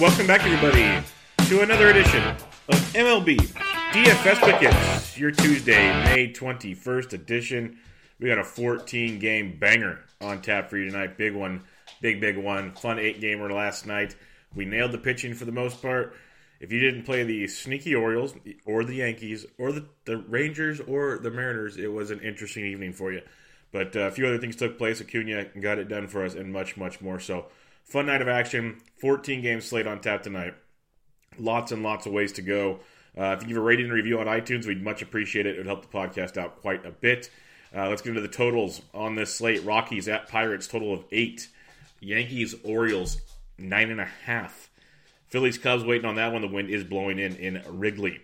Welcome back, everybody, to another edition of MLB DFS Pickets, your Tuesday, May 21st edition. We got a 14-game banger on tap for you tonight. Big one, big one. Fun 8-gamer last night. We nailed the pitching for the most part. If you didn't play the sneaky Orioles or the Yankees or the Rangers or the Mariners, it was an interesting evening for you. But a few other things took place. Acuna got it done for us and much, much more so. Fun night of action, 14-game slate on tap tonight. Lots and lots of ways to go. If you give a rating and review on iTunes, we'd much appreciate it. It would help the podcast out quite a bit. Let's get into the totals on this slate. Rockies at Pirates, total of 8. Yankees, Orioles, 9.5. Phillies, Cubs, waiting on that one. The wind is blowing in Wrigley.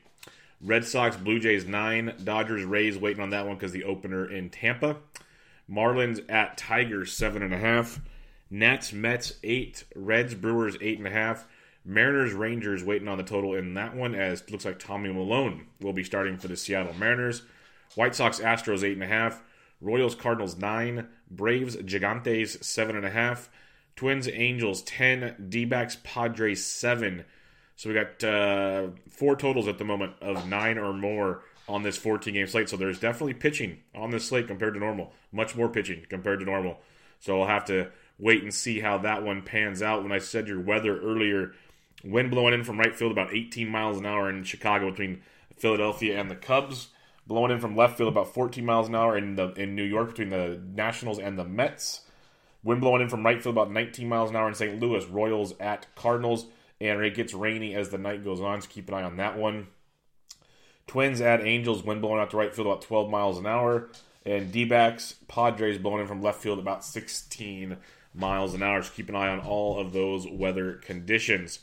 Red Sox, Blue Jays, 9. Dodgers, Rays, waiting on that one because the opener in Tampa. Marlins at Tigers, 7.5. Nats, Mets, 8. Reds, Brewers, 8.5. Mariners, Rangers, waiting on the total in that one, as it looks like Tommy Malone will be starting for the Seattle Mariners. White Sox, Astros, 8.5. Royals, Cardinals, 9. Braves, Gigantes, 7.5. Twins, Angels, 10. D-backs, Padres, 7. So we got 4 totals at the moment of 9 or more on this 14-game slate. So there's definitely pitching on this slate compared to normal. Much more pitching compared to normal. So we'll have to wait and see how that one pans out. When I said your weather earlier, wind blowing in from right field about 18 miles an hour in Chicago between Philadelphia and the Cubs. Blowing in from left field about 14 miles an hour in New York between the Nationals and the Mets. Wind blowing in from right field about 19 miles an hour in St. Louis. Royals at Cardinals. And it gets rainy as the night goes on, so keep an eye on that one. Twins at Angels. Wind blowing out to right field about 12 miles an hour. And D-backs, Padres, blowing in from left field about 16 miles an hour. So keep an eye on all of those weather conditions.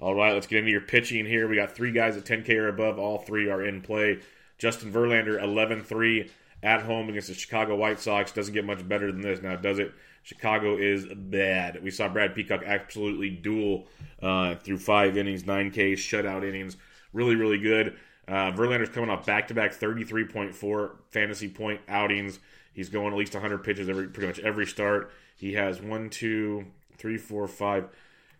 All right, let's get into your pitching here. We got 3 guys at 10K or above. All 3 are in play. Justin Verlander, 11-3 at home against the Chicago White Sox. Doesn't get much better than this now, does it? Chicago is bad. We saw Brad Peacock absolutely duel through 5 innings, 9Ks, shutout innings. Really, really good. Verlander's coming off back-to-back 33.4 fantasy point outings. He's going at least 100 pitches pretty much every start. He has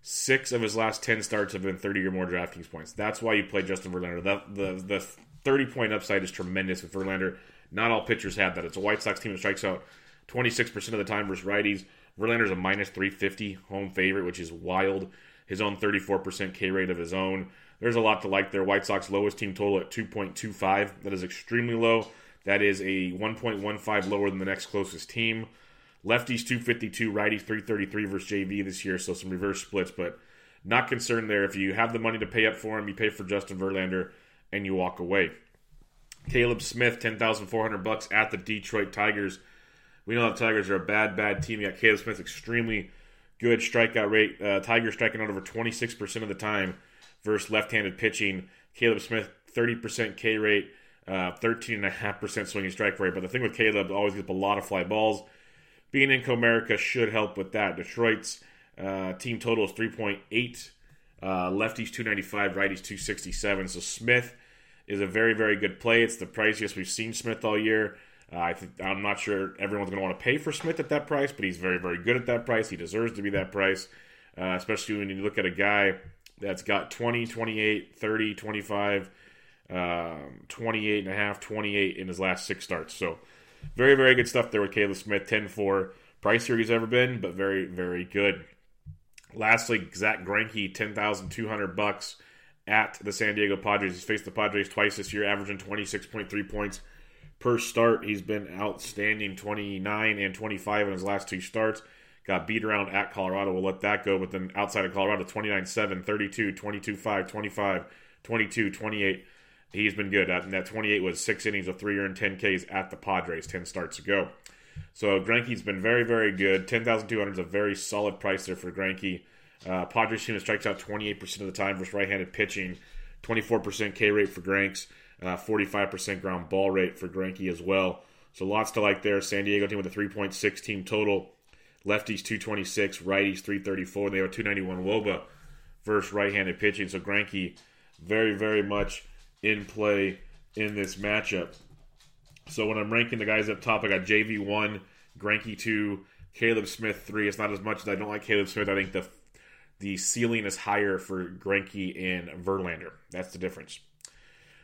6 of his last 10 starts have been 30 or more DraftKings points. That's why you play Justin Verlander. The 30-point upside is tremendous with Verlander. Not all pitchers have that. It's a White Sox team that strikes out 26% of the time versus righties. Verlander's a minus 350 home favorite, which is wild. His own 34% K rate of his own. There's a lot to like there. White Sox lowest team total at 2.25. That is extremely low. That is a 1.15 lower than the next closest team. Lefties 252, righties 333 versus JV this year, so some reverse splits, but not concerned there. If you have the money to pay up for him, you pay for Justin Verlander, and you walk away. Caleb Smith, $10,400 at the Detroit Tigers. We know the Tigers are a bad, bad team. You got Caleb Smith, extremely good strikeout rate. Tigers striking out over 26% of the time versus left-handed pitching. Caleb Smith, 30% K rate, 13.5% swinging strike rate. But the thing with Caleb, always gets a lot of fly balls. Being in Comerica should help with that. Detroit's team total is 3.8. Lefties 295, righties 267. So Smith is a very, very good play. It's the priciest we've seen Smith all year. I'm not sure everyone's going to want to pay for Smith at that price, but he's very, very good at that price. He deserves to be that price, especially when you look at a guy that's got 20, 28, 30, 25, 28 and a half, 28 in his last six starts. So very, very good stuff there with Caleb Smith, 10-4. Pricier he's ever been, but very, very good. Lastly, Zach Greinke, $10,200 at the San Diego Padres. He's faced the Padres twice this year, averaging 26.3 points per start. He's been outstanding, 29 and 25 in his last two starts. Got beat around at Colorado. We'll let that go. But then outside of Colorado, 29-7, 32, 22-5, 25, 22, 28. He's been good. And that 28 was 6 innings of 3 earned 10 Ks at the Padres 10 starts ago. So Greinke's been very, very good. $10,200 is a very solid price there for Greinke. Padres team strikes out 28% of the time versus right-handed pitching. 24% K rate for Greinke. 45% ground ball rate for Greinke as well. So lots to like there. San Diego team with a 3.6 team total. Lefties 226, righties 334. They have a 291 WOBA versus right-handed pitching. So Greinke very, very much in play in this matchup. So when I'm ranking the guys up top, I got JV1, Greinke 2, Caleb Smith 3. It's not as much as I don't like Caleb Smith. I think the ceiling is higher for Greinke and Verlander. That's the difference.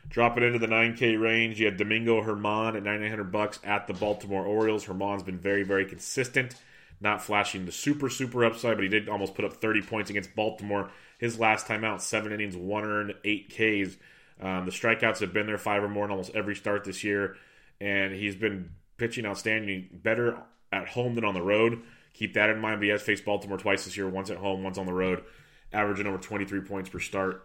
Dropping into the 9K range, you have Domingo Germán at $9,900 at the Baltimore Orioles. Germán's been very, very consistent, not flashing the super, super upside, but he did almost put up 30 points against Baltimore. His last time out, 7 innings, 1 earned, 8 Ks. The strikeouts have been there 5 or more in almost every start this year, and he's been pitching outstanding, better at home than on the road. Keep that in mind, but he has faced Baltimore twice this year, once at home, once on the road, averaging over 23 points per start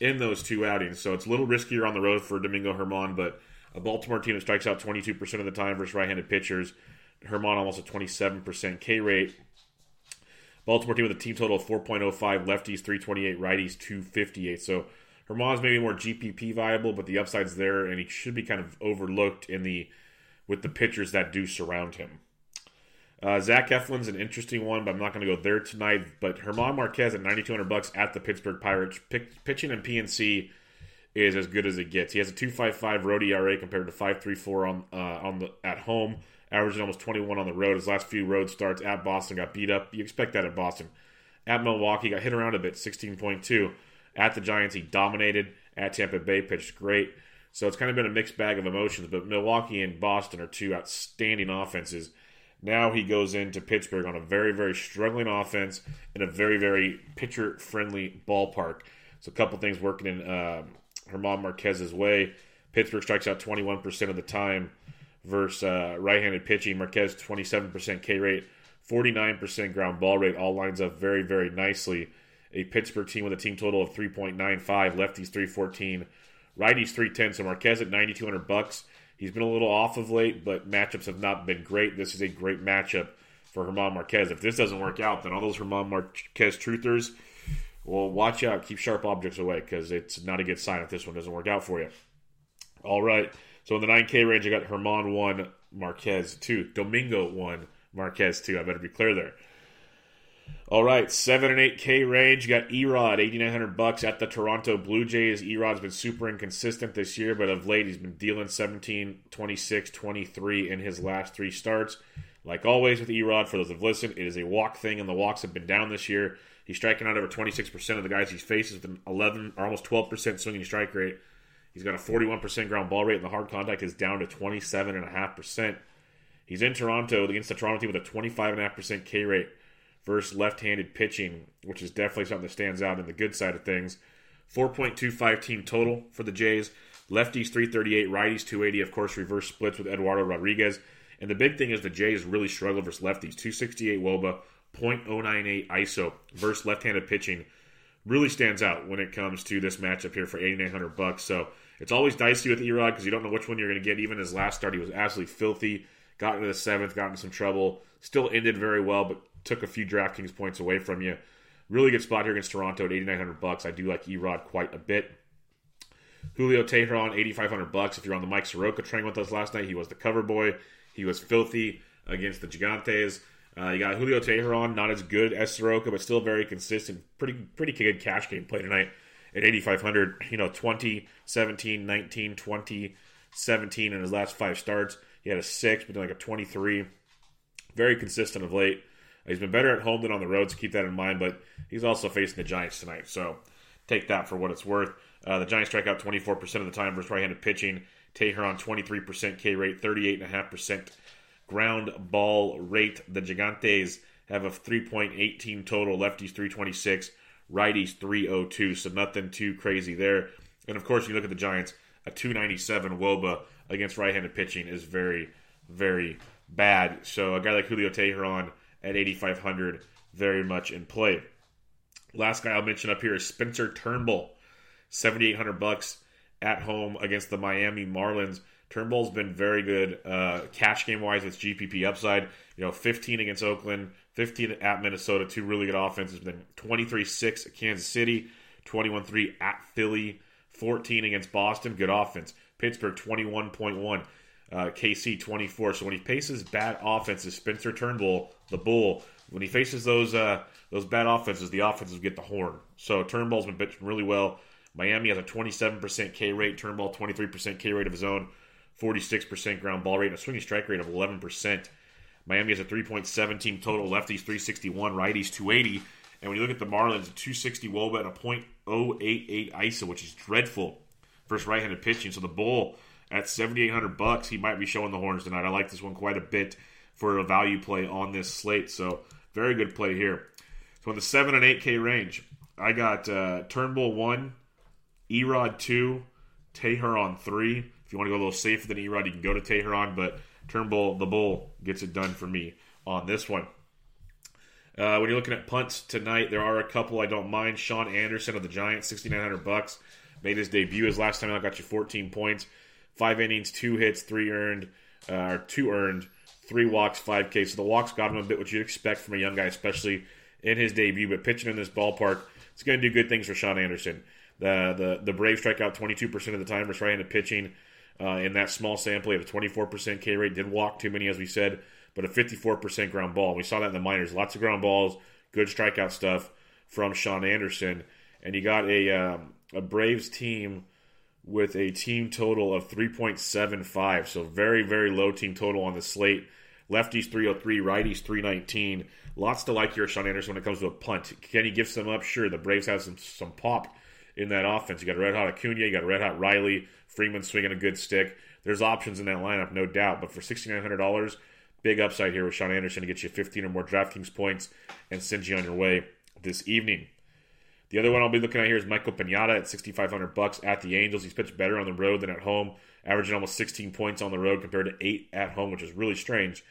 in those two outings. So it's a little riskier on the road for Domingo Germán, but a Baltimore team that strikes out 22% of the time versus right-handed pitchers. Germán almost a 27% K rate. Baltimore team with a team total of 4.05, lefties 328, righties 258. So Germán's maybe more GPP viable, but the upside's there, and he should be kind of overlooked with the pitchers that do surround him. Zach Eflin's an interesting one, but I'm not going to go there tonight. But Germán Marquez at $9,200 at the Pittsburgh Pirates. Pitching in PNC is as good as it gets. He has a 2.55 road ERA compared to 5.34 at home, averaging almost 21 on the road. His last few road starts at Boston got beat up. You expect that at Boston. At Milwaukee, got hit around a bit, 16.2. At the Giants, he dominated. At Tampa Bay, pitched great. So it's kind of been a mixed bag of emotions, but Milwaukee and Boston are two outstanding offenses. Now he goes into Pittsburgh on a very, very struggling offense in a very, very pitcher-friendly ballpark. So a couple things working in Germán Marquez's way. Pittsburgh strikes out 21% of the time versus right-handed pitching. Marquez, 27% K rate, 49% ground ball rate. All lines up very, very nicely. A Pittsburgh team with a team total of 3.95, lefties 314, righties 310. So Marquez at $9,200. He's been a little off of late, but matchups have not been great. This is a great matchup for Germán Marquez. If this doesn't work out, then all those Germán Marquez truthers, well, watch out. Keep sharp objects away because it's not a good sign if this one doesn't work out for you. All right. So in the 9K range, I got Germán 1, Marquez 2. Domingo 1, Marquez 2. I better be clear there. All right, 7 and 8K range. You got Erod, $8,900 at the Toronto Blue Jays. Erod's been super inconsistent this year, but of late he's been dealing 17, 26, 23 in his last 3 starts. Like always with Erod, for those who've listened, it is a walk thing, and the walks have been down this year. He's striking out over 26% of the guys he faces with an 11 or almost 12% swinging strike rate. He's got a 41% ground ball rate, and the hard contact is down to 27.5%. He's in Toronto against the Toronto team with a 25.5% K rate versus left-handed pitching, which is definitely something that stands out in the good side of things. 4.25 team total for the Jays. Lefties 338, righties 280, of course, reverse splits with Eduardo Rodriguez. And the big thing is the Jays really struggled versus lefties. 268 WOBA, .098 ISO versus left-handed pitching really stands out when it comes to this matchup here for $8,900. So it's always dicey with Erod because you don't know which one you're going to get. Even his last start, he was absolutely filthy. Got into the 7th, got into some trouble. Still ended very well, but took a few DraftKings points away from you. Really good spot here against Toronto at $8,900. I do like Erod quite a bit. Julio Teheran, $8,500. If you're on the Mike Soroka train with us last night, he was the cover boy. He was filthy against the Gigantes. You got Julio Teheran, not as good as Soroka, but still very consistent. Pretty good cash game play tonight at $8,500. 20, 17, 19, 20, 17 in his last 5 starts. He had a 6, but then like a 23. Very consistent of late. He's been better at home than on the road, so keep that in mind. But he's also facing the Giants tonight, so take that for what it's worth. The Giants strike out 24% of the time versus right-handed pitching. Teheran, 23% K rate, 38.5% ground ball rate. The Gigantes have a 3.18 total. Lefties, 326. Righties, 302. So nothing too crazy there. And, of course, you look at the Giants, a 297 WOBA against right-handed pitching is very, very bad. So a guy like Julio Teheran at 8,500, very much in play. Last guy I'll mention up here is Spencer Turnbull, $7,800 at home against the Miami Marlins. Turnbull's been very good cash game wise with GPP upside. 15 against Oakland, 15 at Minnesota, two really good offenses. Then 23-6 at Kansas City, 21-3 at Philly, 14 against Boston, good offense. Pittsburgh 21.1, KC 24. So when he faces bad offenses, Spencer Turnbull, the Bull, when he faces those bad offenses, the offenses get the horn. So Turnbull's been pitching really well. Miami has a 27% K rate. Turnbull, 23% K rate of his own, 46% ground ball rate, and a swinging strike rate of 11%. Miami has a 3.17 total. Lefties, 361. Righties, 280. And when you look at the Marlins, a 260 WOBA and a .088 ISO, which is dreadful versus right-handed pitching. So the Bull at $7,800, he might be showing the horns tonight. I like this one quite a bit for a value play on this slate. So very good play here. So in the 7 and 8K range, I got Turnbull 1, Erod 2, Teheran 3. If you want to go a little safer than Erod, you can go to Teheran, but Turnbull, the Bull, gets it done for me on this one. When you're looking at punts tonight, there are a couple I don't mind. Sean Anderson of the Giants, $6,900, made his debut his last time out, got you 14 points, 5 innings, 2 hits, 2 earned, 3 walks, 5K. So the walks got him a bit what you'd expect from a young guy, especially in his debut. But pitching in this ballpark, it's going to do good things for Sean Anderson. The Braves strike out 22% of the time versus right-handed pitching in that small sample. He had a 24% K rate, didn't walk too many, as we said, but a 54% ground ball. We saw that in the minors. Lots of ground balls, good strikeout stuff from Sean Anderson. And you got a Braves team with a team total of 3.75, so very, very low team total on the slate. Lefties 303, righties 319. Lots to like here, Sean Anderson, when it comes to a punt. Can he give some up? Sure. The Braves have some pop in that offense. You got a red-hot Acuna, you got a red-hot Riley, Freeman swinging a good stick. There's options in that lineup, no doubt. But for $6,900, big upside here with Sean Anderson to get you 15 or more DraftKings points and send you on your way this evening. The other one I'll be looking at here is Michael Pinata at $6,500 at the Angels. He's pitched better on the road than at home, averaging almost 16 points on the road compared to 8 at home, which is really strange.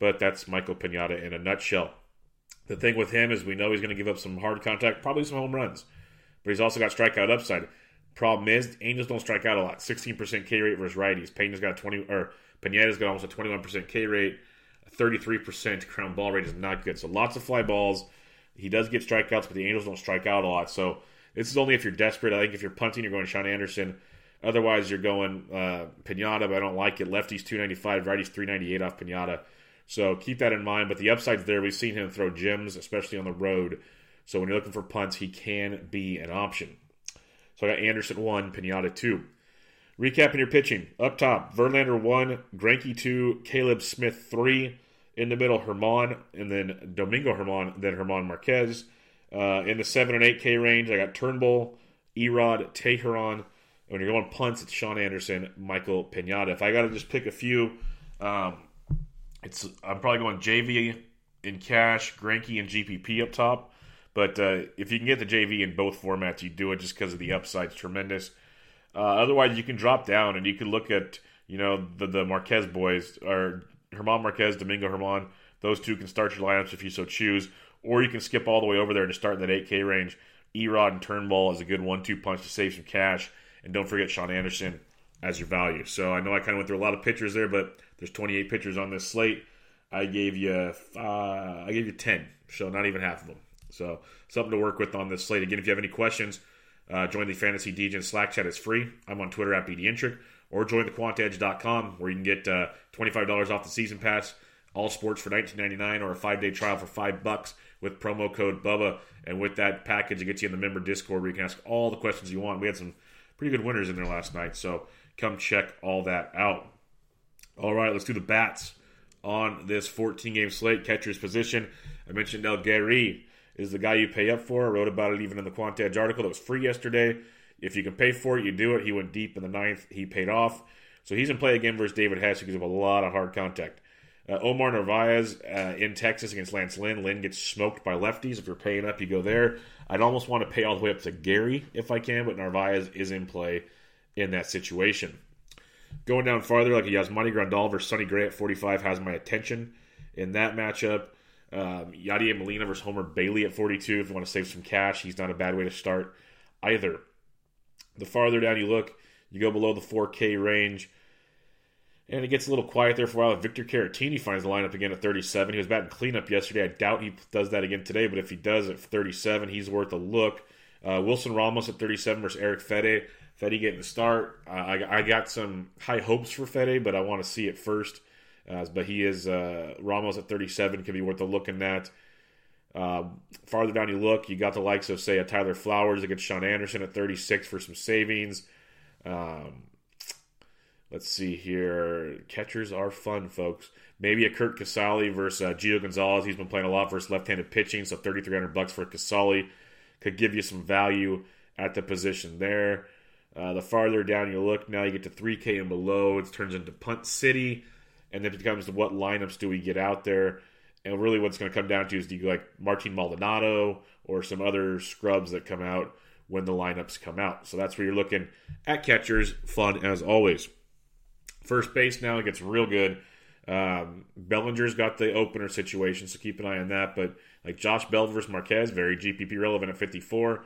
But that's Michael Pinata in a nutshell. The thing with him is we know he's going to give up some hard contact, probably some home runs. But he's also got strikeout upside. Problem is, Angels don't strike out a lot. 16% K rate versus righties. Pinata's got almost a 21% K rate. 33% ground ball rate is not good. So lots of fly balls. He does get strikeouts, but the Angels don't strike out a lot. So this is only if you're desperate. I think if you're punting, you're going Sean Anderson. Otherwise, you're going Pinata, but I don't like it. Lefties 295, righties 398 off Pinata. So keep that in mind. But the upside's there. We've seen him throw gems, especially on the road. So when you're looking for punts, he can be an option. So I got Anderson 1, Pinata 2. Recapping your pitching. Up top, Verlander 1, Greinke 2, Caleb Smith 3. In the middle, Herman, and then Domingo Herman, then Herman Marquez. In the 7 and 8K range, I got Turnbull, Erod, Teheran. And when you're going punts, it's Sean Anderson, Michael Pinata. If I got to just pick a few, I'm probably going JV in cash, Greinke and GPP up top. But if you can get the JV in both formats, you do it just because of the upside. It's tremendous. Otherwise, you can drop down and you can look at the Marquez boys or Herman Marquez, Domingo Herman, those two can start your lineups if you so choose. Or you can skip all the way over there and just start in that 8K range. Erod and Turnbull is a good 1-2 punch to save some cash. And don't forget Sean Anderson as your value. So I know I kind of went through a lot of pitchers there, but there's 28 pitchers on this slate. I gave you 10, so not even half of them. So something to work with on this slate. Again, if you have any questions, join the Fantasy DeGen Slack chat. It's free. I'm on Twitter at BDintric. Or join TheQuantEdge.com where you can get $25 off the season pass, all sports for $19.99 or a 5-day trial for $5 with promo code BUBBA. And with that package, it gets you in the member Discord where you can ask all the questions you want. We had some pretty good winners in there last night, so come check all that out. All right, let's do the bats on this 14-game slate. Catcher's position, I mentioned Delguerie is the guy you pay up for. I wrote about it even in the Quant Edge article that was free yesterday. If you can pay for it, you do it. He went deep in the ninth. He paid off. So he's in play again versus David Hess, who gives up a lot of hard contact. Omar Narvaez in Texas against Lance Lynn. Lynn gets smoked by lefties. If you're paying up, you go there. I'd almost want to pay all the way up to Gary if I can, but Narvaez is in play in that situation. Going down farther, like Yasmani Grandal versus Sonny Gray at 45 has my attention in that matchup. Yadier Molina versus Homer Bailey at 42. If you want to save some cash, he's not a bad way to start either. The farther down you look, you go below the 4K range, and it gets a little quiet there for a while. Victor Caratini finds the lineup again at 37. He was batting cleanup yesterday. I doubt he does that again today, but if he does at 37, he's worth a look. Wilson Ramos at 37 versus Eric Fede. Fede getting the start. I got some high hopes for Fede, but I want to see it first. But he is Ramos at 37 could be worth a look in that. Farther down you look, you got the likes of, say, a Tyler Flowers against Sean Anderson at 36 for some savings. Let's see here. Catchers are fun, folks. Maybe a Kurt Casale versus Gio Gonzalez. He's been playing a lot versus left-handed pitching, so $3,300 for Casale could give you some value at the position there. The farther down you look, now you get to 3K and below. It turns into Punt City, and then it becomes what lineups do we get out there. And really what's going to come down to is do you go like Martin Maldonado or some other scrubs that come out when the lineups come out. So that's where you're looking at catchers. Fun as always. First base now, it gets real good. Bellinger's got the opener situation, so keep an eye on that. But like Josh Bell versus Marquez, very GPP relevant at 54.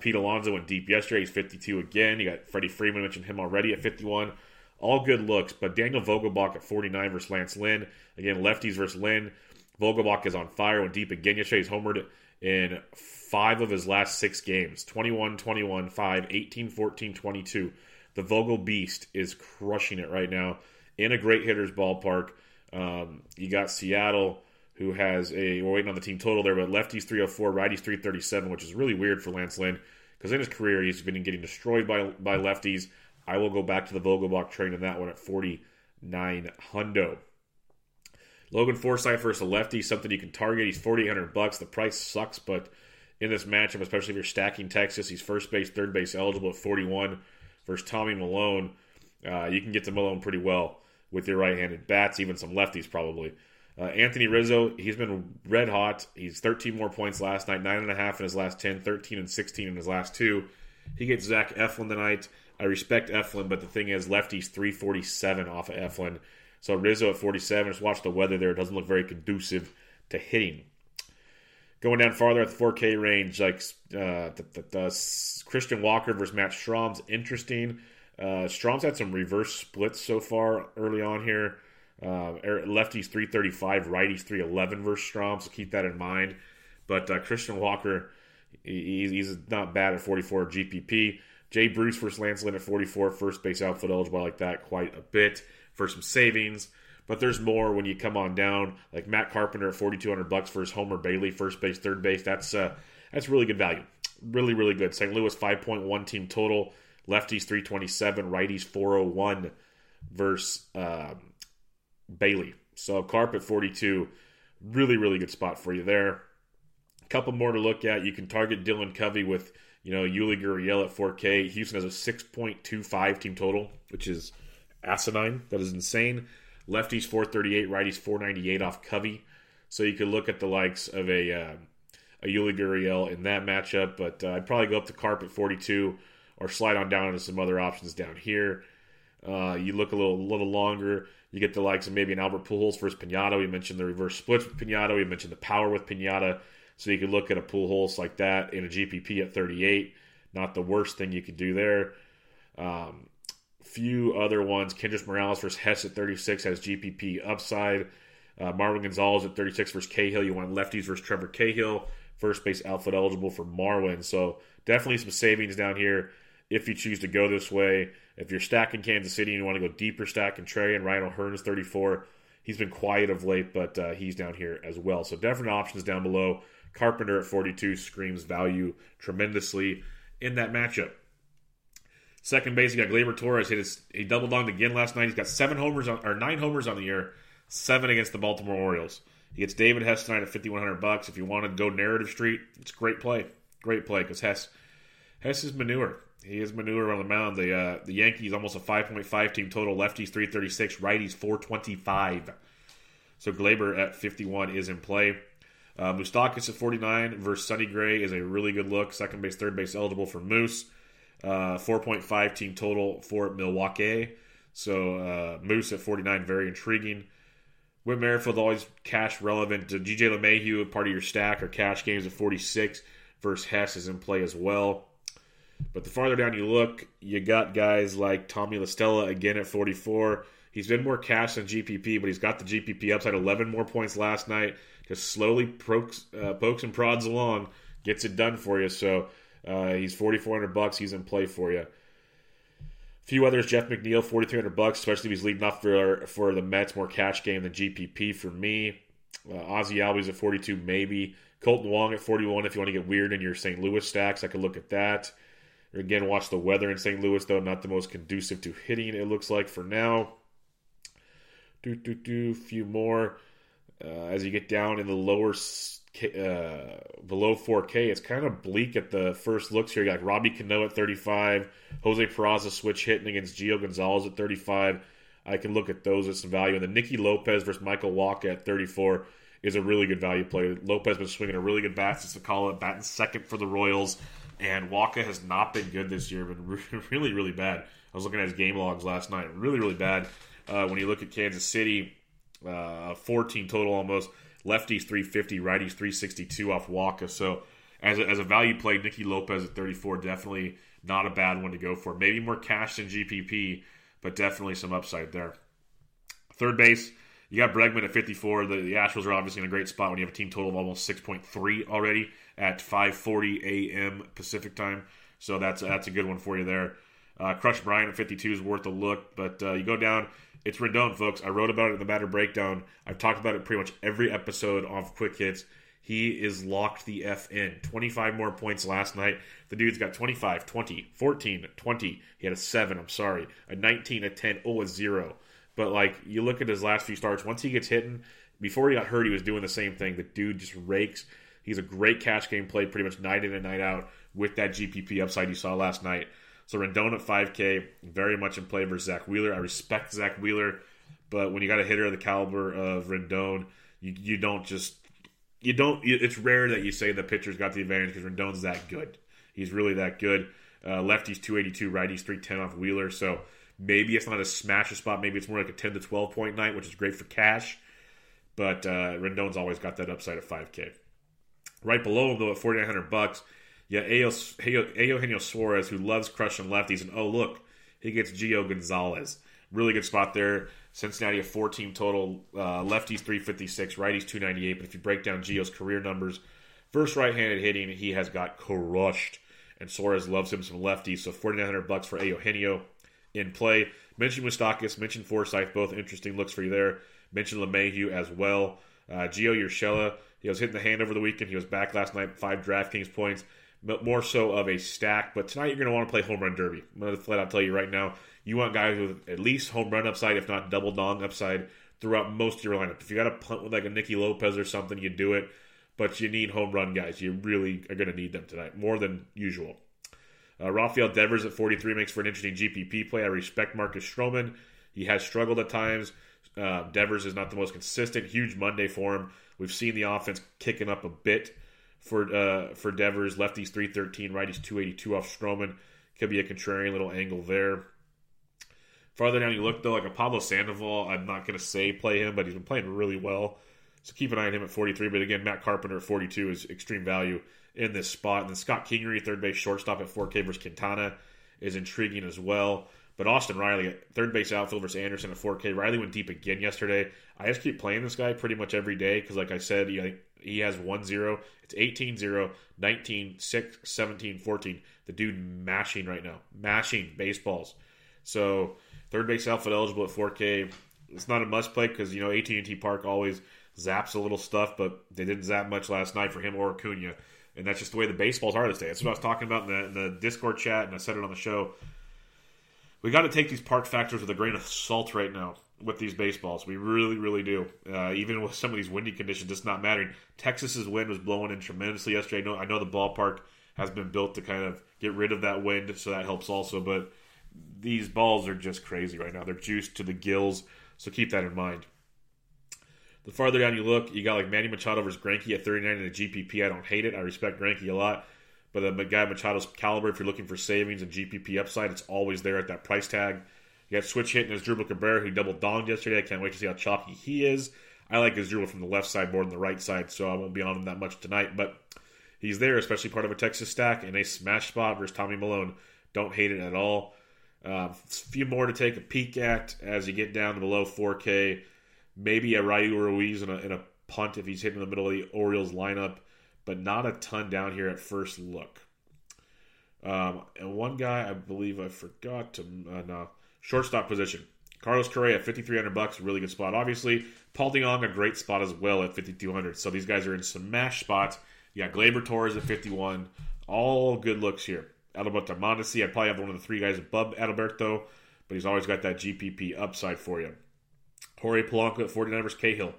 Pete Alonso went deep yesterday. He's 52 again. You got Freddie Freeman, mentioned him already, at 51. All good looks. But Daniel Vogelbach at 49 versus Lance Lynn. Again, lefties versus Lynn. Vogelbach is on fire. Went deep again yesterday. He's homered in 5 of his last 6 games. 21, 21, 5, 18, 14, 22. The Vogel Beast is crushing it right now in a great hitter's ballpark. You got Seattle, who has a... We're waiting on the team total there, but lefties 304, righties 337, which is really weird for Lance Lynn because in his career he's been getting destroyed by lefties. I will go back to the Vogelbach train in that one at 49 hundo. Logan Forsythe versus a lefty, something you can target. He's $4,800. The price sucks, but in this matchup, especially if you're stacking Texas, he's first base, third base eligible at 41 versus Tommy Malone. You can get to Malone pretty well with your right-handed bats, even some lefties probably. Anthony Rizzo, he's been red hot. He's 13 more points last night, 9.5 in his last 10, 13 and 16 in his last 2. He gets Zach Eflin tonight. I respect Eflin, but the thing is, lefties 347 off of Eflin. So Rizzo at 47, just watch the weather there. It doesn't look very conducive to hitting. Going down farther at the 4K range, like Christian Walker versus Matt Strom's interesting. Strom's had some reverse splits so far early on here. Lefties 335, righties 311 versus Strom, so keep that in mind. But Christian Walker, he's not bad at 44 GPP. Jay Bruce versus Lance Lynn at 44, first base outfield eligible. I like that quite a bit for some savings, but there's more when you come on down, like Matt Carpenter at $4,200 versus Homer Bailey, first base, third base. That's really good value. Really, really good. St. Louis, 5.1 team total. Lefties, 327. Righties, 401 versus Bailey. So Carp at 42. Really, really good spot for you there. A couple more to look at. You can target Dylan Covey with, Yuli Gurriel at 4K. Houston has a 6.25 team total, which is asinine. That is insane. Lefties 438, righties 498 off Covey. So you could look at the likes of a Yuli Gurriel in that matchup, but I'd probably go up to Carp at 42 or slide on down to some other options down here. You look a little longer. You get the likes of maybe an Albert Pujols versus Piñata. We mentioned the reverse splits with Piñata. We mentioned the power with Piñata. So you could look at a Pujols like that in a GPP at 38. Not the worst thing you could do there. Few other ones. Kendrys Morales versus Hess at 36 has GPP upside. Marwin Gonzalez at 36 versus Cahill. You want lefties versus Trevor Cahill. First base outfield eligible for Marwin. So definitely some savings down here if you choose to go this way. If you're stacking Kansas City and you want to go deeper, stacking Trey and Ryan O'Hearn is 34. He's been quiet of late, but he's down here as well. So different options down below. Carpenter at 42 screams value tremendously in that matchup. Second base, you got Gleyber Torres. He double donged again last night. He's got 9 homers on the year, 7 against the Baltimore Orioles. He gets David Hess tonight at $5,100. If you want to go narrative street, it's a great play. Great play, because Hess is manure. He is manure on the mound. The Yankees, almost a 5.5 team total. Lefties, 336. Righties, 425. So Gleyber at 51 is in play. Moustakis at 49 versus Sonny Gray is a really good look. Second base, third base eligible for Moose. 4.5 team total for Milwaukee. So Moose at 49, very intriguing. Whit Merrifield, always cash relevant. DJ LeMahieu, part of your stack or cash games at 46 versus Hess is in play as well. But the farther down you look, you got guys like Tommy La Stella again at 44. He's been more cash than GPP, but he's got the GPP upside. 11 more points last night. Just slowly pokes and prods along, gets it done for you. So he's $4,400. He's in play for you. A few others: Jeff McNeil, $4,300, especially if he's leading off for the Mets. More cash game than GPP for me. Ozzy Albies at 42, maybe. Colton Wong at 41. If you want to get weird in your St. Louis stacks, I could look at that. Again, watch the weather in St. Louis, though. Not the most conducive to hitting, it looks like for now. Few more. As you get down in the lower, below 4K, it's kind of bleak at the first looks here. You got Robbie Cano at 35, Jose Peraza switch hitting against Gio Gonzalez at 35. I can look at those as some value. And then Nicky Lopez versus Michael Wacha at 34 is a really good value play. Lopez has been swinging a really good bat since the call-up, batting second for the Royals. And Wacha has not been good this year, been really, really bad. I was looking at his game logs last night. Really, really bad. When you look at Kansas City, 14 total almost. Lefties 350, righties 362 off Wacha. So as a value play, Nicky Lopez at 34, definitely not a bad one to go for. Maybe more cash than GPP, but definitely some upside there. Third base, you got Bregman at 54. The Astros are obviously in a great spot when you have a team total of almost 6.3 already at 5:40 a.m. Pacific time. So that's a good one for you there. Crush Bryant at 52 is worth a look, but you go down. It's Rendon, folks. I wrote about it in the Batter Breakdown. I've talked about it pretty much every episode of Quick Hits. He is locked the F in. 25 more points last night. The dude's got 25, 20, 14, 20. He had a 7, I'm sorry. A 19, a 10, oh, a 0. But, like, you look at his last few starts. Once he gets hitting, before he got hurt, he was doing the same thing. The dude just rakes. He's a great cash game play pretty much night in and night out with that GPP upside you saw last night. So Rendon at 5K, very much in play versus Zach Wheeler. I respect Zach Wheeler, but when you got a hitter of the caliber of Rendon, it's rare that you say the pitcher's got the advantage because Rendon's that good. He's really that good. Lefty's 282, righty's 310 off Wheeler. So maybe it's not a smasher spot. Maybe it's more like a 10 to 12 point night, which is great for cash. But Rendon's always got that upside at 5K. Right below him though at $4,900. Yeah, Eugenio Suarez, who loves crushing lefties. And, oh, look, he gets Gio Gonzalez. Really good spot there. Cincinnati, a 4-team total. Lefties, 356. Righties, 298. But if you break down Gio's career numbers, first right-handed hitting, he has got crushed. And Suarez loves him some lefties. So $4,900 for Eugenio in play. Mention Moustakis, mention Forsythe. Both interesting looks for you there. Mention LeMahieu as well. Gio Urshela, he was hitting the hand over the weekend. He was back last night, 5 DraftKings points. But more so of a stack. But tonight you're going to want to play home run derby. I'm going to flat out tell you right now, you want guys with at least home run upside, if not double dong upside, throughout most of your lineup. If you got to punt with like a Nicky Lopez or something, you do it. But you need home run guys. You really are going to need them tonight, more than usual. Rafael Devers at 43 makes for an interesting GPP play. I respect Marcus Stroman. He has struggled at times. Devers is not the most consistent. Huge Monday for him. We've seen the offense kicking up a bit. For Devers, lefties 313, righties 282 off Stroman. Could be a contrarian little angle there. Farther down you look, though, like a Pablo Sandoval, I'm not going to say play him, but he's been playing really well. So keep an eye on him at 43. But again, Matt Carpenter at 42 is extreme value in this spot. And then Scott Kingery, third base shortstop at 4K versus Quintana, is intriguing as well. But Austin Riley, third base outfield versus Anderson at 4K. Riley went deep again yesterday. I just keep playing this guy pretty much every day because, like I said, he has 1-0. It's 18-0, 19, 6, 17, 14. The dude mashing right now. Mashing baseballs. So third base outfield eligible at 4K. It's not a must play because, AT&T Park always zaps a little stuff, but they didn't zap much last night for him or Acuna. And that's just the way the baseballs are this day. That's what I was talking about in the Discord chat, and I said it on the show. we got to take these park factors with a grain of salt right now with these baseballs. We really, really do. Even with some of these windy conditions, it's not mattering. Texas's wind was blowing in tremendously yesterday. I know the ballpark has been built to kind of get rid of that wind, so that helps also. But these balls are just crazy right now. They're juiced to the gills, so keep that in mind. The farther down you look, you got like Manny Machado versus Greinke at 39 in a GPP. I don't hate it. I respect Greinke a lot. But the guy Machado's caliber, if you're looking for savings and GPP upside, it's always there at that price tag. You got switch hitting as Asdrubal Cabrera, who double-donged yesterday. I can't wait to see how chalky he is. I like Asdrubal from the left side more than the right side, so I won't be on him that much tonight. But he's there, especially part of a Texas stack, in a smash spot versus Tommy Milone. Don't hate it at all. A few more to take a peek at as you get down to below 4K. Maybe a Raul Ruiz in a punt if he's hitting in the middle of the Orioles lineup, but not a ton down here at first look. And one guy I believe I forgot to... shortstop position. Carlos Correa, $5,300, really good spot, obviously. Paul DeYoung, a great spot as well at $5,200. So these guys are in some mash spots. You got Gleyber Torres at $51. All good looks here. Adalberto Mondesi, I'd probably have one of the three guys above Adalberto, but he's always got that GPP upside for you. Jorge Polanco at $49 versus Cahill.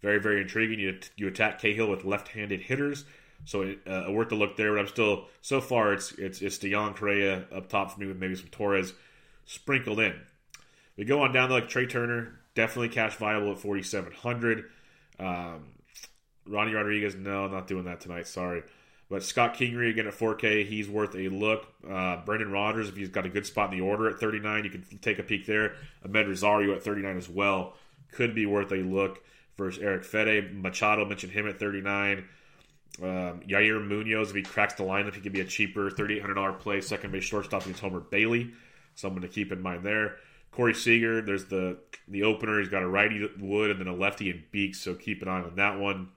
Very, very intriguing. You attack Cahill with left-handed hitters, so worth the look there. But I'm still, so far, it's DeYoung, Correa up top for me with maybe some Torres sprinkled in. We go on down to like Trey Turner, definitely cash viable at $4,700. Ronnie Rodriguez, no, not doing that tonight, sorry. But Scott Kingery again at $4K, he's worth a look. Brendan Rodgers, if he's got a good spot in the order at $39, you can take a peek there. Ahmed Rosario at $39 as well, could be worth a look versus Eric Fede. Machado, mentioned him at $39. Yair Munoz, if he cracks the lineup, he could be a cheaper $3,800 play. Second base shortstop against Homer Bailey. Someone to keep in mind there. Corey Seager, there's the opener. He's got a righty Wood and then a lefty in Beeks, so keep an eye on that one.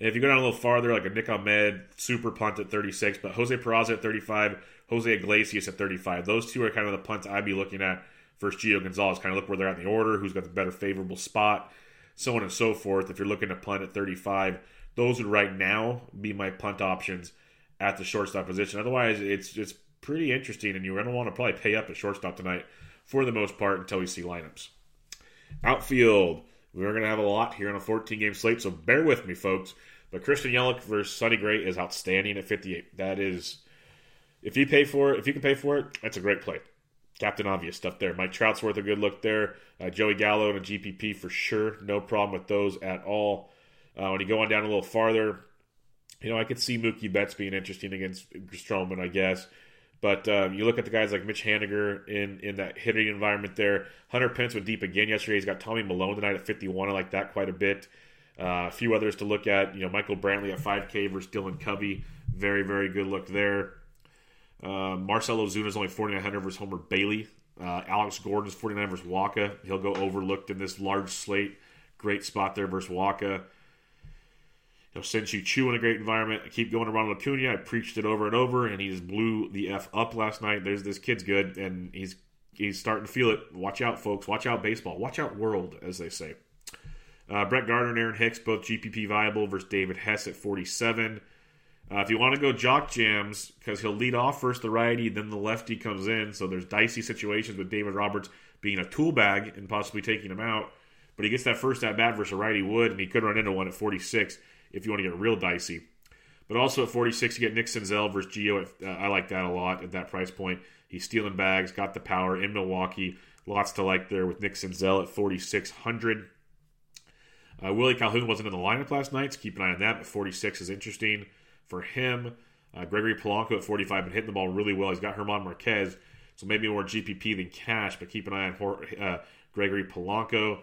And if you go down a little farther, like a Nick Ahmed, super punt at 36, but Jose Peraza at 35, Jose Iglesias at 35. Those two are kind of the punts I'd be looking at versus Gio Gonzalez. Kind of look where they're at in the order, who's got the better favorable spot, so on and so forth. If you're looking to punt at 35, those would right now be my punt options at the shortstop position. Otherwise, it's pretty interesting, and you're going to want to probably pay up at shortstop tonight for the most part until we see lineups. Outfield, we're going to have a lot here on a 14-game slate, so bear with me, folks. But Christian Yelich versus Sonny Gray is outstanding at 58. That is, if you can pay for it, that's a great play. Captain Obvious stuff there. Mike Trout's worth a good look there. Joey Gallo and a GPP for sure. No problem with those at all. When you go on down a little farther, I could see Mookie Betts being interesting against Stroman, I guess. But you look at the guys like Mitch Haniger in that hitting environment there. Hunter Pence went deep again yesterday. He's got Tommy Milone tonight at 51. I like that quite a bit. A few others to look at. Michael Brantley at 5K versus Dylan Covey. Very, very good look there. Marcell Ozuna's only 4,900 versus Homer Bailey. Alex Gordon's 49 versus Waka. He'll go overlooked in this large slate. Great spot there versus Waka. Senchu Chu in a great environment. I keep going to Ronald Acuna. I preached it over and over, and he just blew the F up last night. There's this kid's good, and he's starting to feel it. Watch out, folks. Watch out, baseball. Watch out, world, as they say. Brett Gardner and Aaron Hicks, both GPP viable versus David Hess at 47. If you want to go jock jams, because he'll lead off first the righty, then the lefty comes in, so there's dicey situations with David Roberts being a tool bag and possibly taking him out. But he gets that first at-bat versus a righty Wood, and he could run into one at 46. If you want to get real dicey. But also at 46, you get Nick Senzel versus Gio. I like that a lot at that price point. He's stealing bags, got the power in Milwaukee. Lots to like there with Nick Senzel at 4,600. Willie Calhoun wasn't in the lineup last night, so keep an eye on that. But 46 is interesting for him. Gregory Polanco at 45 been hitting the ball really well. He's got Germán Marquez, so maybe more GPP than cash, but keep an eye on Gregory Polanco.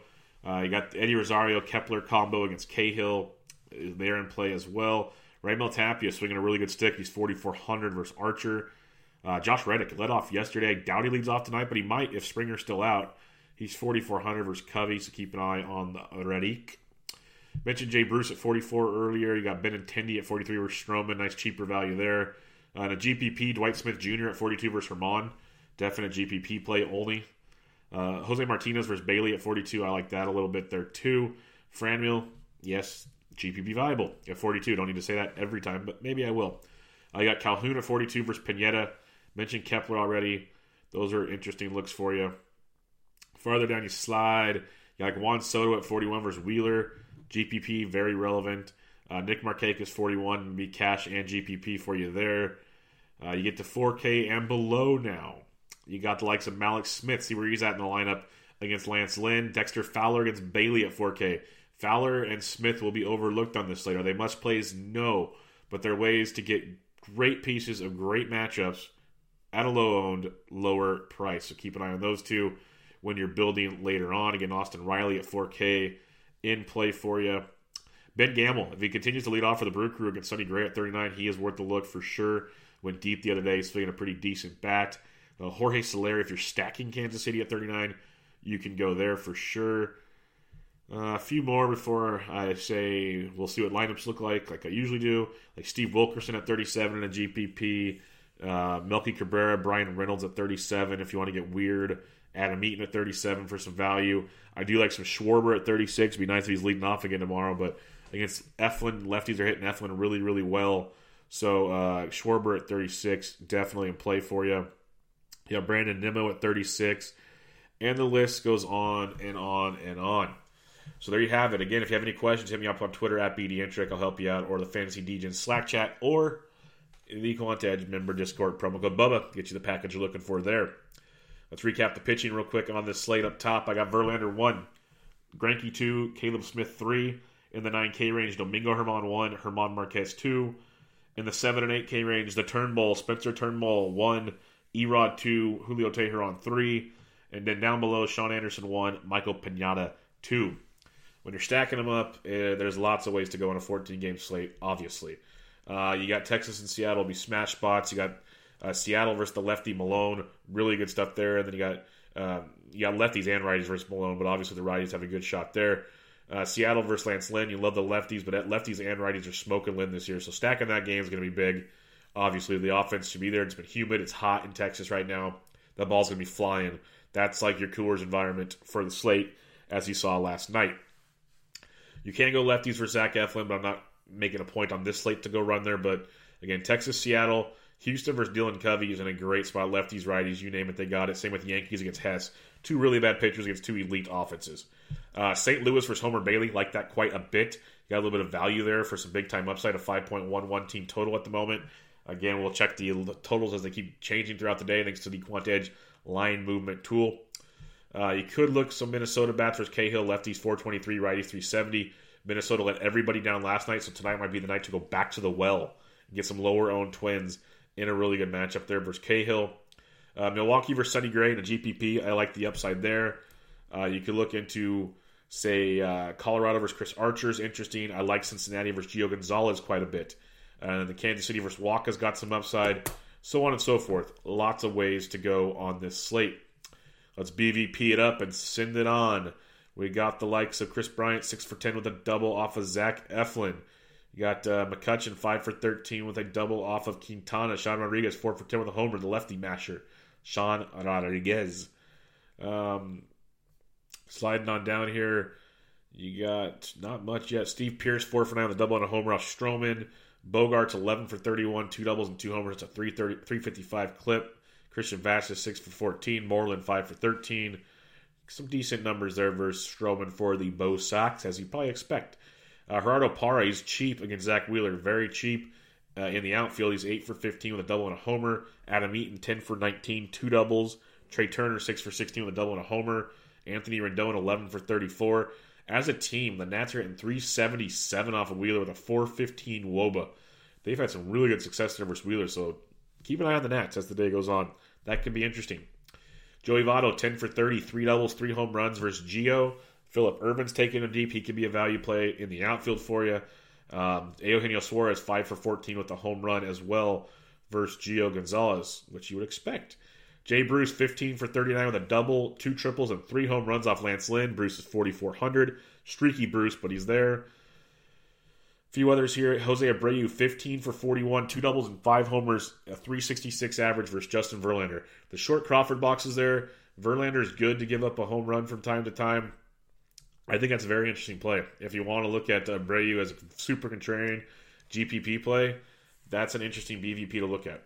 You got Eddie Rosario-Kepler combo against Cahill. Is there in play as well. Raimel Tapia swinging a really good stick. He's 4,400 versus Archer. Josh Reddick led off yesterday. I doubt he leads off tonight, but he might if Springer's still out. He's 4,400 versus Covey, so keep an eye on the Reddick. Mentioned Jay Bruce at 44 earlier. You got Benintendi at 43 versus Stroman. Nice cheaper value there. And a GPP, Dwight Smith Jr. at 42 versus Herman. Definite GPP play only. Jose Martinez versus Bailey at 42. I like that a little bit there too. Franmil, yes. GPP viable at 42. Don't need to say that every time, but maybe I will. I got Calhoun at 42 versus Pineda. Mentioned Kepler already. Those are interesting looks for you. Farther down you slide, you like Juan Soto at 41 versus Wheeler. GPP, very relevant. Nick Markakis, 41, would be cash and GPP for you there. You get to 4K and below now. You got the likes of Malik Smith. See where he's at in the lineup against Lance Lynn. Dexter Fowler against Bailey at 4K. Fowler and Smith will be overlooked on this slate. Are they must plays? No. But they're ways to get great pieces of great matchups at a low-owned, lower price. So keep an eye on those two when you're building later on. Again, Austin Riley at 4K in play for you. Ben Gamble, if he continues to lead off for the Brew Crew against Sonny Gray at 39, he is worth the look for sure. Went deep the other day. He's swinging a pretty decent bat. Jorge Soler, if you're stacking Kansas City at 39, you can go there for sure. A few more before I say we'll see what lineups look like I usually do. Like Steve Wilkerson at 37 in a GPP. Melky Cabrera, Brian Reynolds at 37 if you want to get weird. Adam Eaton at 37 for some value. I do like some Schwarber at 36. It'd be nice if he's leading off again tomorrow, but against Eflin, lefties are hitting Eflin really, really well. So Schwarber at 36, definitely in play for you. You have Brandon Nimmo at 36. And the list goes on and on and on. So there you have it. Again, if you have any questions, hit me up on Twitter at BDintric. I'll help you out, or the Fantasy Degens Slack chat, or the TheQuantEdge member Discord, promo code BUBBA. Get you the package you're looking for there. Let's recap the pitching real quick on this slate up top. I got Verlander 1, Greinke 2, Caleb Smith 3. In the 9K range, Domingo Germán 1, Germán Marquez 2. In the 7 and 8K range, the Turnbull, Spencer Turnbull 1, Erod 2, Julio Teheran 3. And then down below, Sean Anderson 1, Michael Pinata 2. When you're stacking them up, there's lots of ways to go on a 14-game slate, obviously. You got Texas and Seattle will be smash spots. You got Seattle versus the lefty Malone. Really good stuff there. And then you got lefties and righties versus Malone, but obviously the righties have a good shot there. Seattle versus Lance Lynn. You love the lefties, but lefties and righties are smoking Lynn this year. So stacking that game is going to be big. Obviously, the offense should be there. It's been humid. It's hot in Texas right now. That ball's going to be flying. That's like your Coors environment for the slate, as you saw last night. You can go lefties for Zach Eflin, but I'm not making a point on this slate to go run there. But, again, Texas, Seattle, Houston versus Dylan Covey is in a great spot. Lefties, righties, you name it, they got it. Same with Yankees against Hess. Two really bad pitchers against two elite offenses. St. Louis versus Homer Bailey, like that quite a bit. Got a little bit of value there for some big-time upside, a 5.11 team total at the moment. Again, we'll check the totals as they keep changing throughout the day thanks to the QuantEdge line movement tool. You could look some Minnesota bats versus Cahill. Lefties 423, righties 370. Minnesota let everybody down last night, so tonight might be the night to go back to the well and get some lower-owned Twins in a really good matchup there versus Cahill. Milwaukee versus Sonny Gray in a GPP. I like the upside there. You could look into, say, Colorado versus Chris Archer is interesting. I like Cincinnati versus Gio Gonzalez quite a bit. The Kansas City versus Walker's got some upside, so on and so forth. Lots of ways to go on this slate. Let's BVP it up and send it on. We got the likes of Chris Bryant, 6 for 10 with a double off of Zach Eflin. You got McCutchen, 5 for 13 with a double off of Quintana. Sean Rodriguez, 4 for 10 with a homer, the lefty masher. Sean Rodriguez. Sliding on down here, you got not much yet. Steve Pearce, 4 for 9 with a double and a homer off Stroman. Bogarts, 11 for 31, two doubles and two homers. It's a 355 clip. Christian Vasquez, 6 for 14. Moreland, 5 for 13. Some decent numbers there versus Stroman for the Bo Sox, as you probably expect. Gerardo Parra, he's cheap against Zach Wheeler. Very cheap in the outfield. He's 8 for 15 with a double and a homer. Adam Eaton, 10 for 19, two doubles. Trey Turner, 6 for 16 with a double and a homer. Anthony Rendon, 11 for 34. As a team, the Nats are hitting 377 off of Wheeler with a 415 WOBA. They've had some really good success there versus Wheeler, so keep an eye on the Nats as the day goes on. That could be interesting. Joey Votto, 10 for 30, three doubles, three home runs versus Gio. Phillip Urban's taking him deep. He could be a value play in the outfield for you. Eugenio Suarez, 5 for 14 with a home run as well versus Gio Gonzalez, which you would expect. Jay Bruce, 15 for 39 with a double, two triples, and three home runs off Lance Lynn. Bruce is 4,400. Streaky Bruce, but he's there. A few others here. Jose Abreu, 15 for 41, two doubles and five homers, a 366 average versus Justin Verlander. The short Crawford box is there. Verlander is good to give up a home run from time to time. I think that's a very interesting play. If you want to look at Abreu as a super contrarian GPP play, that's an interesting BVP to look at.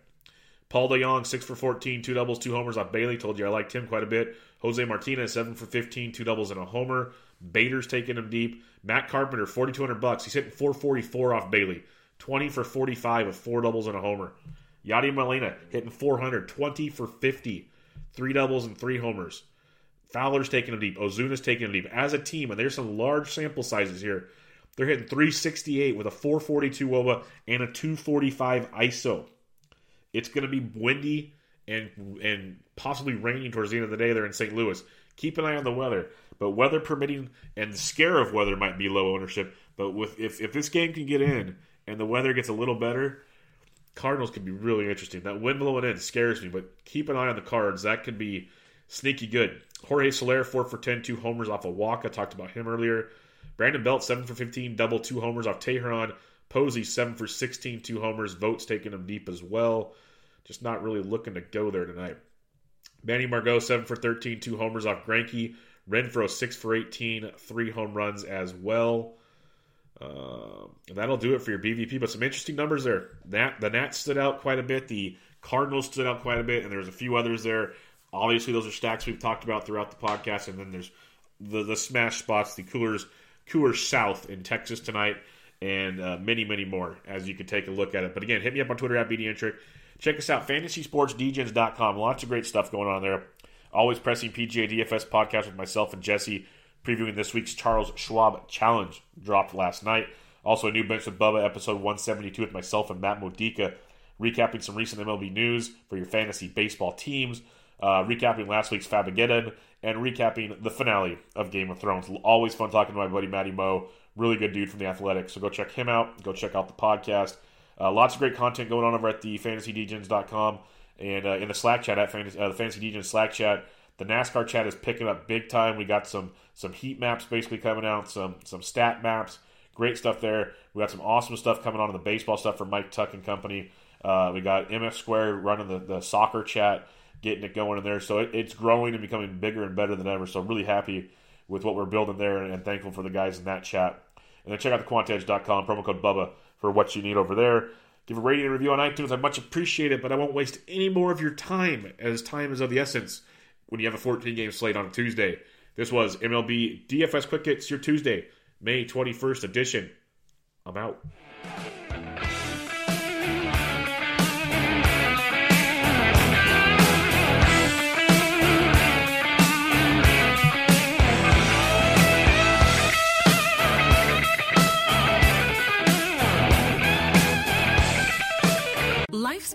Paul DeJong, 6 for 14, 2 doubles, 2 homers on Bailey. Told you I liked him quite a bit. Jose Martinez, 7 for 15, 2 doubles and a homer. Bader's taking him deep. Matt Carpenter, $4,200. He's hitting 444 off Bailey. 20 for 45 with 4 doubles and a homer. Yadier Molina hitting 400, 20 for 50, 3 doubles and 3 homers. Fowler's taking him deep. Ozuna's taking him deep. As a team, and there's some large sample sizes here, they're hitting 368 with a 442 WOBA and a 245 ISO. It's going to be windy and possibly raining towards the end of the day there in St. Louis. Keep an eye on the weather. But weather permitting, and the scare of weather might be low ownership, but with if this game can get in and the weather gets a little better, Cardinals could be really interesting. That wind blowing in scares me, but keep an eye on the Cards. That could be sneaky good. Jorge Soler, 4 for 10, 2 homers off of Walker. I talked about him earlier. Brandon Belt, 7 for 15, double, 2 homers off Teheran. Posey, 7 for 16, 2 homers. Votes taking him deep as well. Just not really looking to go there tonight. Manny Margot, 7 for 13, 2 homers off Greinke. Renfroe, 6 for 18, 3 home runs as well. And that'll do it for your BVP, but some interesting numbers there. The Nats stood out quite a bit. The Cardinals stood out quite a bit, and there's a few others there. Obviously, those are stacks we've talked about throughout the podcast, and then there's the smash spots, the Coors South in Texas tonight, and many, many more as you can take a look at it. But again, hit me up on Twitter at BDNTrick. Check us out, FantasySportsDegens.com. Lots of great stuff going on there. Always pressing PGA DFS podcast with myself and Jesse, previewing this week's Charles Schwab Challenge dropped last night. Also, a new Bench with Bubba, episode 172 with myself and Matt Modica, recapping some recent MLB news for your fantasy baseball teams, recapping last week's Fabageddon, and recapping the finale of Game of Thrones. Always fun talking to my buddy Matty Moe. Really good dude from The Athletic, so go check him out. Go check out the podcast. Lots of great content going on over at the FantasyDegens.com and in the Slack chat at the Fantasy Degens Slack chat. The NASCAR chat is picking up big time. We got some heat maps basically coming out, some stat maps. Great stuff there. We got some awesome stuff coming on in the baseball stuff for Mike Tuck and company. We got MF Squared running the soccer chat, getting it going in there. So it's growing and becoming bigger and better than ever. So really happy with what we're building there and thankful for the guys in that chat. And then check out TheQuantEdge.com, promo code BUBBA for what you need over there. Give a rating and review on iTunes. I much appreciate it, but I won't waste any more of your time, as time is of the essence when you have a 14-game slate on a Tuesday. This was MLB DFS Quick Hits, your Tuesday, May 21st edition. I'm out. Life's